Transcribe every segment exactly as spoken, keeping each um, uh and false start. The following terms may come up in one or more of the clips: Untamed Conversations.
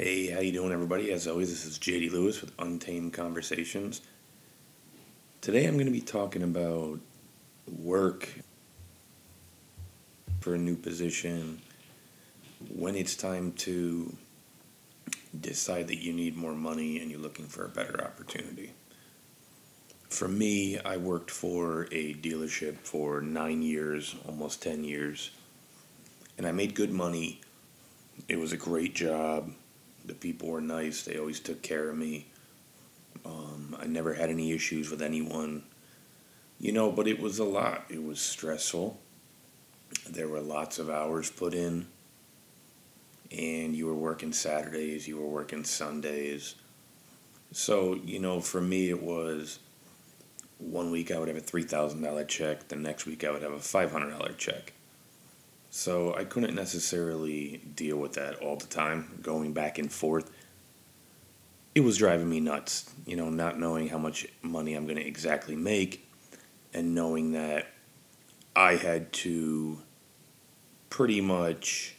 Hey, how you doing, everybody? As always, this is J D Lewis with Untamed Conversations. Today I'm going to be talking about work for a new position, when it's time to decide that you need more money and you're looking for a better opportunity. For me, I worked for a dealership for nine years, almost ten years, and I made good money. It was a great job. The people were nice. They always took care of me. Um, I never had any issues with anyone. You know, but it was a lot. It was stressful. There were lots of hours put in. And you were working Saturdays. You were working Sundays. So, you know, for me it was one week I would have a three thousand dollars check. The next week I would have a five hundred dollars check. So I couldn't necessarily deal with that all the time, going back and forth. It was driving me nuts, you know, not knowing how much money I'm going to exactly make and knowing that I had to pretty much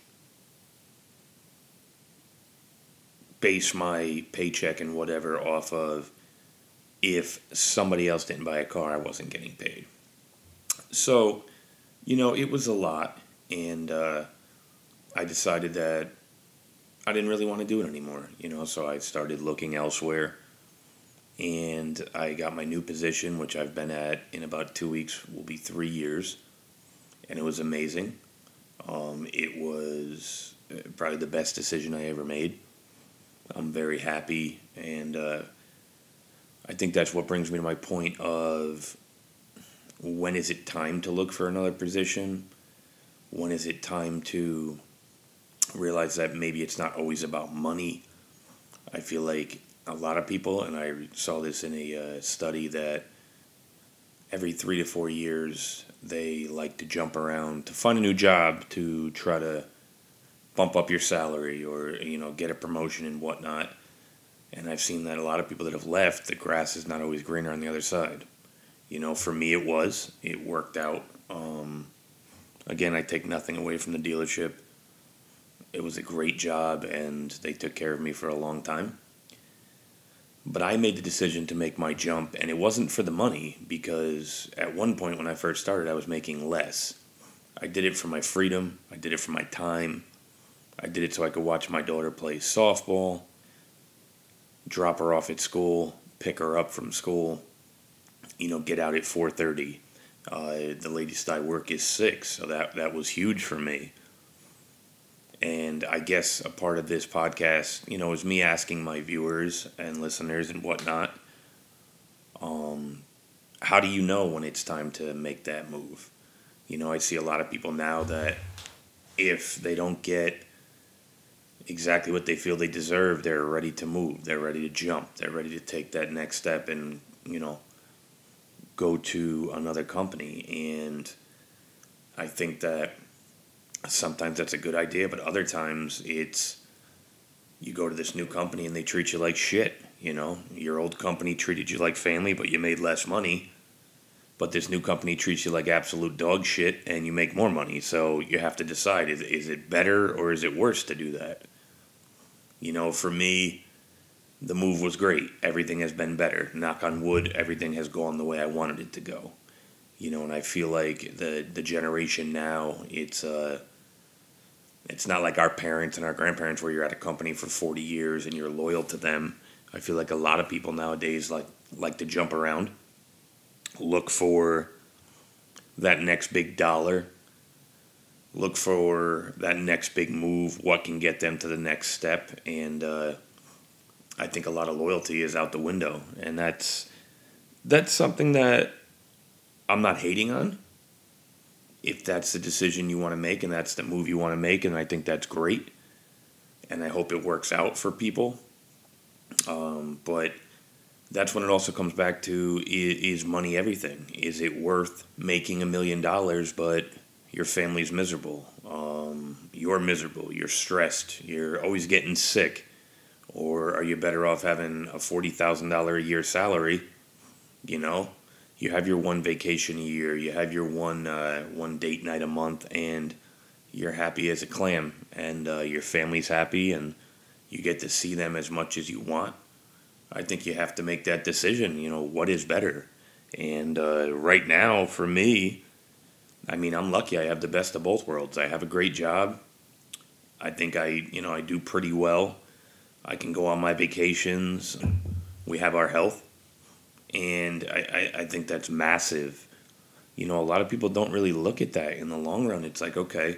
base my paycheck and whatever off of if somebody else didn't buy a car, I wasn't getting paid. So, you know, it was a lot. And uh, I decided that I didn't really want to do it anymore, you know, so I started looking elsewhere. And I got my new position, which I've been at in about two weeks, will be three years. And it was amazing. Um, it was probably the best decision I ever made. I'm very happy. And uh, I think that's what brings me to my point of when is it time to look for another position? When is it time to realize that maybe it's not always about money? I feel like a lot of people, and I saw this in a uh, study, that every three to four years they like to jump around to find a new job to try to bump up your salary or, you know, get a promotion and whatnot. And I've seen that a lot of people that have left, the grass is not always greener on the other side. You know, for me it was. It worked out. Um... Again, I take nothing away from the dealership. It was a great job, and they took care of me for a long time. But I made the decision to make my jump, and it wasn't for the money, because at one point when I first started, I was making less. I did it for my freedom. I did it for my time. I did it so I could watch my daughter play softball, drop her off at school, pick her up from school, you know, get out at four thirty. Uh, the latest I work is six, so that, that was huge for me. And I guess a part of this podcast, you know, is me asking my viewers and listeners and whatnot, um, how do you know when it's time to make that move? You know, I see a lot of people now that if they don't get exactly what they feel they deserve, they're ready to move, they're ready to jump, they're ready to take that next step and, you know, go to another company. And I think that sometimes that's a good idea, but other times it's you go to this new company and they treat you like shit. You know, your old company treated you like family, but you made less money, but this new company treats you like absolute dog shit and you make more money. So you have to decide, is, is it better or is it worse to do that? You know, for me, the move was great. Everything has been better. Knock on wood, everything has gone the way I wanted it to go. You know, and I feel like the the generation now, it's uh, it's not like our parents and our grandparents where you're at a company for forty years and you're loyal to them. I feel like a lot of people nowadays like, like to jump around, look for that next big dollar, look for that next big move, what can get them to the next step, and uh, I think a lot of loyalty is out the window, and that's that's something that I'm not hating on. If that's the decision you want to make and that's the move you want to make, and I think that's great, and I hope it works out for people. Um, but that's when it also comes back to, is, is money everything? Is it worth making a million dollars, but your family's miserable? Um, you're miserable. You're stressed. You're always getting sick. Or are you better off having a forty thousand dollars a year salary? You know, you have your one vacation a year, you have your one uh, one date night a month, and you're happy as a clam, and uh, your family's happy, and you get to see them as much as you want. I think you have to make that decision, you know, what is better? And uh, right now, for me, I mean, I'm lucky I have the best of both worlds. I have a great job. I think I, you know, I do pretty well. I can go on my vacations. We have our health. And I, I, I think that's massive. You know, a lot of people don't really look at that in the long run. It's like, okay,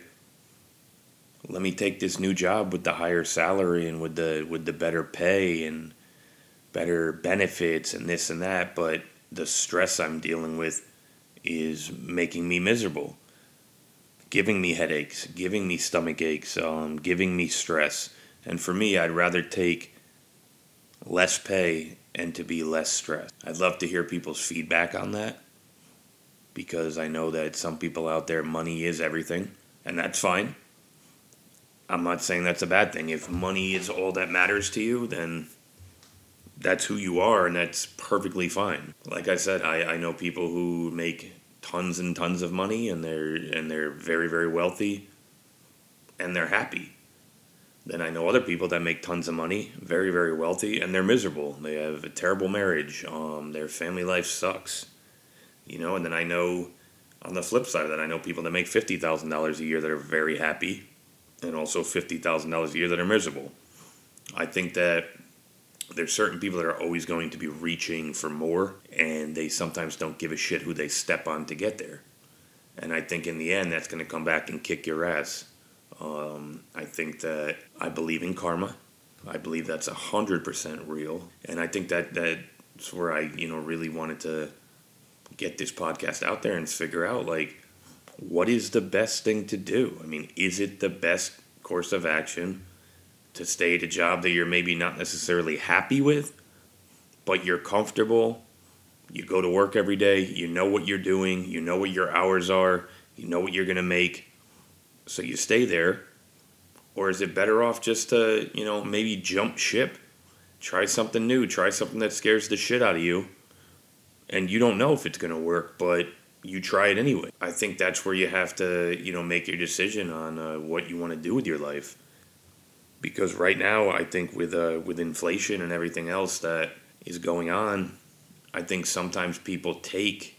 let me take this new job with the higher salary and with the with the better pay and better benefits and this and that, but the stress I'm dealing with is making me miserable, giving me headaches, giving me stomach aches, um, giving me stress. And for me, I'd rather take less pay and to be less stressed. I'd love to hear people's feedback on that, because I know that some people out there, money is everything, and that's fine. I'm not saying that's a bad thing. If money is all that matters to you, then that's who you are, and that's perfectly fine. Like I said, I, I know people who make tons and tons of money, and they're and they're very, very wealthy, and they're happy. Then I know other people that make tons of money, very, very wealthy, and they're miserable. They have a terrible marriage. Um, their family life sucks. You know, and then I know, on the flip side of that, I know people that make fifty thousand dollars a year that are very happy, and also fifty thousand dollars a year that are miserable. I think that there's certain people that are always going to be reaching for more, and they sometimes don't give a shit who they step on to get there. And I think in the end, that's going to come back and kick your ass. Um, I think that I believe in karma. I believe that's one hundred percent real. And I think that that's where I, you know, really wanted to get this podcast out there and figure out, like, what is the best thing to do? I mean, is it the best course of action to stay at a job that you're maybe not necessarily happy with, but you're comfortable? You go to work every day. You know what you're doing. You know what your hours are. You know what you're going to make. So you stay there. Or is it better off just to, you know, maybe jump ship, try something new, try something that scares the shit out of you, and you don't know if it's going to work, but you try it anyway. I think that's where you have to, you know, make your decision on uh, what you want to do with your life. Because right now, I think with uh, with inflation and everything else that is going on, I think sometimes people take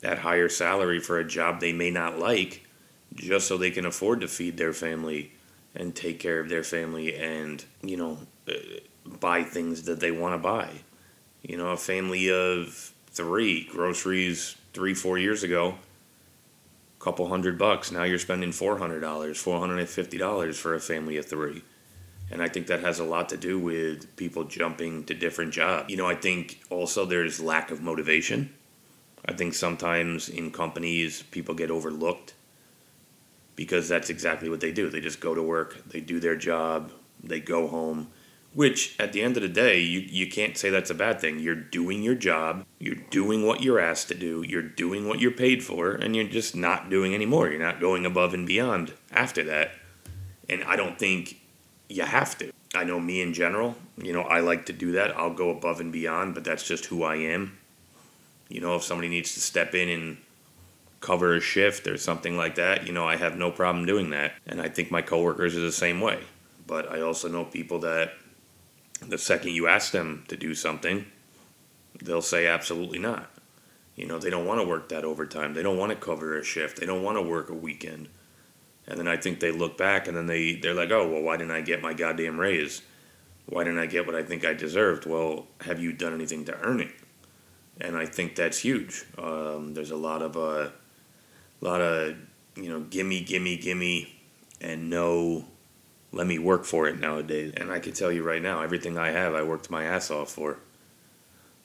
that higher salary for a job they may not like just so they can afford to feed their family and take care of their family and, you know, uh, buy things that they want to buy. You know, a family of three, groceries three, four years ago, a couple hundred bucks. Now you're spending four hundred dollars, four hundred fifty dollars for a family of three. And I think that has a lot to do with people jumping to different jobs. You know, I think also there's lack of motivation. I think sometimes in companies, people get overlooked because that's exactly what they do. They just go to work, they do their job, they go home, which at the end of the day, you, you can't say that's a bad thing. You're doing your job. You're doing what you're asked to do. You're doing what you're paid for, and you're just not doing any more. You're not going above and beyond after that. And I don't think you have to. I know me in general, you know, I like to do that. I'll go above and beyond, but that's just who I am. You know, if somebody needs to step in and cover a shift or something like that, you know, I have no problem doing that. And I think my coworkers are the same way. But I also know people that the second you ask them to do something, they'll say absolutely not. You know, they don't want to work that overtime. They don't want to cover a shift. They don't want to work a weekend. And then I think they look back and then they, they're like, oh, well, why didn't I get my goddamn raise? Why didn't I get what I think I deserved? Well, have you done anything to earn it? And I think that's huge. Um, there's a lot of, uh, lot of, you know, gimme, gimme, gimme, and no, let me work for it nowadays. And I can tell you right now, everything I have, I worked my ass off for.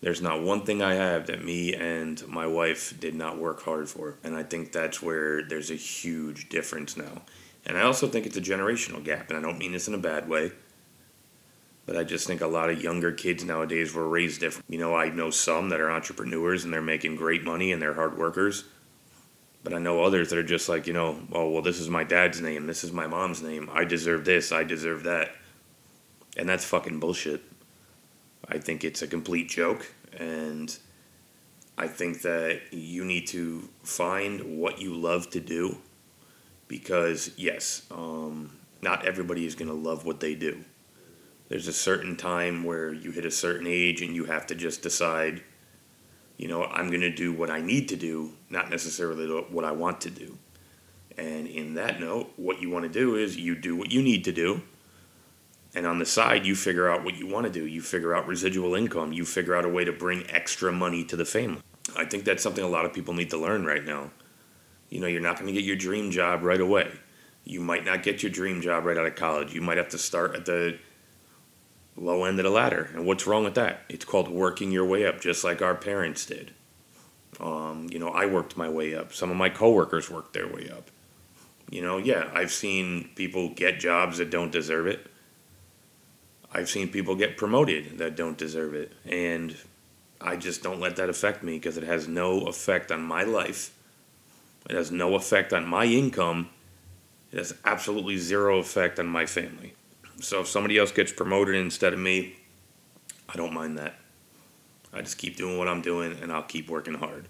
There's not one thing I have that me and my wife did not work hard for. And I think that's where there's a huge difference now. And I also think it's a generational gap, and I don't mean this in a bad way, but I just think a lot of younger kids nowadays were raised different. You know, I know some that are entrepreneurs, and they're making great money, and they're hard workers. But I know others that are just like, you know, oh, well, this is my dad's name. This is my mom's name. I deserve this. I deserve that. And that's fucking bullshit. I think it's a complete joke. And I think that you need to find what you love to do. Because, yes, um, not everybody is going to love what they do. There's a certain time where you hit a certain age and you have to just decide, you know, I'm going to do what I need to do, not necessarily what I want to do. And in that note, what you want to do is you do what you need to do. And on the side, you figure out what you want to do. You figure out residual income. You figure out a way to bring extra money to the family. I think that's something a lot of people need to learn right now. You know, you're not going to get your dream job right away. You might not get your dream job right out of college. You might have to start at the low end of the ladder. And what's wrong with that? It's called working your way up, just like our parents did. Um, you know, I worked my way up. Some of my coworkers worked their way up. You know, yeah, I've seen people get jobs that don't deserve it. I've seen people get promoted that don't deserve it. And I just don't let that affect me, because it has no effect on my life. It has no effect on my income. It has absolutely zero effect on my family. So if somebody else gets promoted instead of me, I don't mind that. I just keep doing what I'm doing, and I'll keep working hard.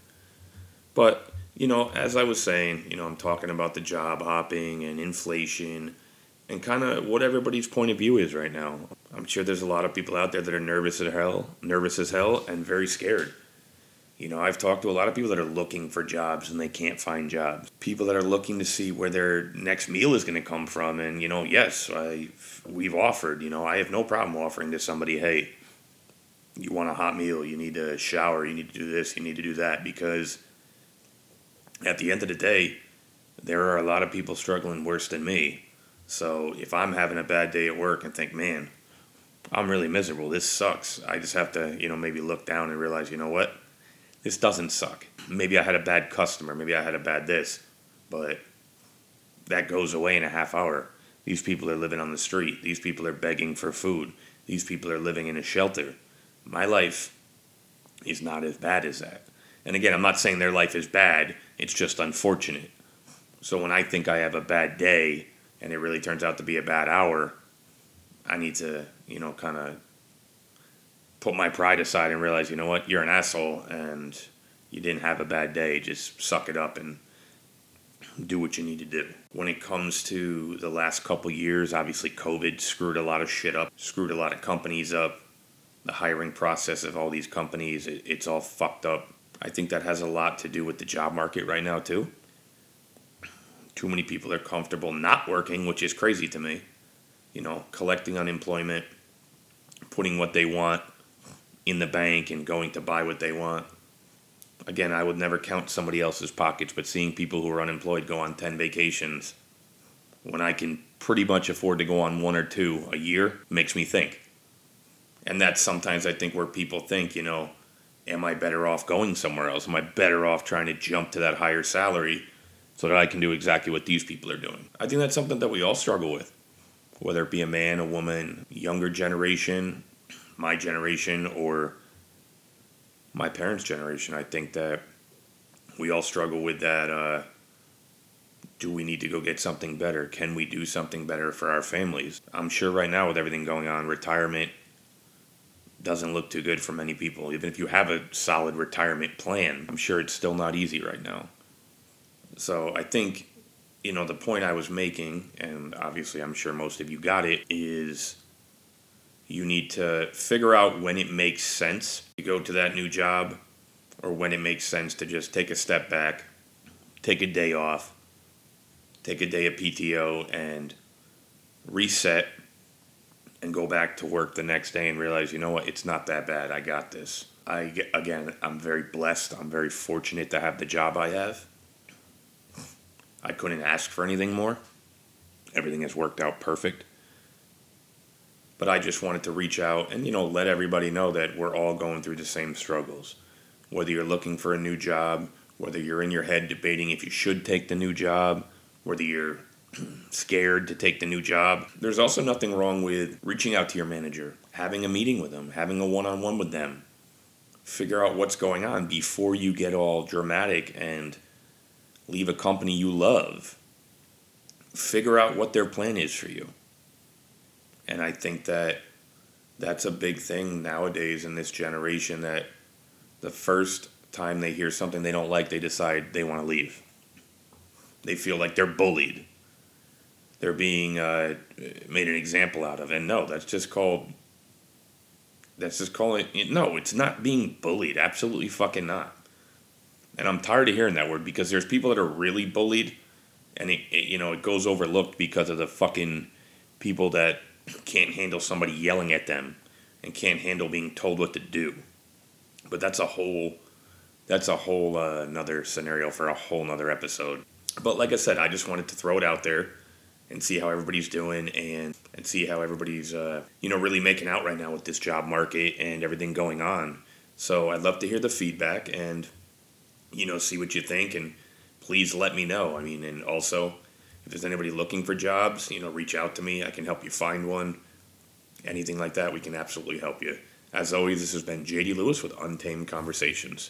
But, you know, as I was saying, you know, I'm talking about the job hopping and inflation and kind of what everybody's point of view is right now. I'm sure there's a lot of people out there that are nervous as hell, nervous as hell and very scared. You know, I've talked to a lot of people that are looking for jobs and they can't find jobs. People that are looking to see where their next meal is going to come from. And, you know, yes, I, we've offered, you know, I have no problem offering to somebody, hey, you want a hot meal, you need to shower, you need to do this, you need to do that. Because at the end of the day, there are a lot of people struggling worse than me. So if I'm having a bad day at work and think, man, I'm really miserable, this sucks, I just have to, you know, maybe look down and realize, you know what? This doesn't suck. Maybe I had a bad customer. Maybe I had a bad this. But that goes away in a half hour. These people are living on the street. These people are begging for food. These people are living in a shelter. My life is not as bad as that. And again, I'm not saying their life is bad. It's just unfortunate. So when I think I have a bad day and it really turns out to be a bad hour, I need to, you know, kind of put my pride aside and realize, you know what, you're an asshole and you didn't have a bad day. Just suck it up and do what you need to do. When it comes to the last couple years, obviously COVID screwed a lot of shit up, screwed a lot of companies up. The hiring process of all these companies, it, it's all fucked up. I think that has a lot to do with the job market right now too. Too many people are comfortable not working, which is crazy to me. You know, collecting unemployment, putting what they want in the bank and going to buy what they want. Again, I would never count somebody else's pockets, but seeing people who are unemployed go on ten vacations when I can pretty much afford to go on one or two a year makes me think. And that's sometimes, I think, where people think, you know, am I better off going somewhere else? Am I better off trying to jump to that higher salary so that I can do exactly what these people are doing? I think that's something that we all struggle with, whether it be a man, a woman, younger generation, my generation, or my parents' generation. I think that we all struggle with that. Uh, do we need to go get something better? Can we do something better for our families? I'm sure right now with everything going on, retirement doesn't look too good for many people. Even if you have a solid retirement plan, I'm sure it's still not easy right now. So I think, you know, the point I was making, and obviously I'm sure most of you got it, is you need to figure out when it makes sense to go to that new job or when it makes sense to just take a step back, take a day off, take a day of P T O and reset and go back to work the next day and realize, you know what, it's not that bad. I got this. I, again, I'm very blessed. I'm very fortunate to have the job I have. I couldn't ask for anything more. Everything has worked out perfect. But I just wanted to reach out and, you know, let everybody know that we're all going through the same struggles. Whether you're looking for a new job, whether you're in your head debating if you should take the new job, whether you're scared to take the new job. There's also nothing wrong with reaching out to your manager, having a meeting with them, having a one-on-one with them. Figure out what's going on before you get all dramatic and leave a company you love. Figure out what their plan is for you. And I think that that's a big thing nowadays in this generation, that the first time they hear something they don't like, they decide they want to leave. They feel like they're bullied. they're being uh, made an example out of. And no, that's just called, that's just calling, no, it's not being bullied. Absolutely fucking not. And I'm tired of hearing that word, because there's people that are really bullied, and it, it you know, it goes overlooked because of the fucking people that can't handle somebody yelling at them and can't handle being told what to do. But that's a whole, that's a whole uh, another scenario for a whole nother episode. But like I said, I just wanted to throw it out there and see how everybody's doing, and, and see how everybody's, uh, you know, really making out right now with this job market and everything going on. So I'd love to hear the feedback and, you know, see what you think, and please let me know. I mean, and also, if there's anybody looking for jobs, you know, reach out to me. I can help you find one. Anything like that, we can absolutely help you. As always, this has been J D Lewis with Untamed Conversations.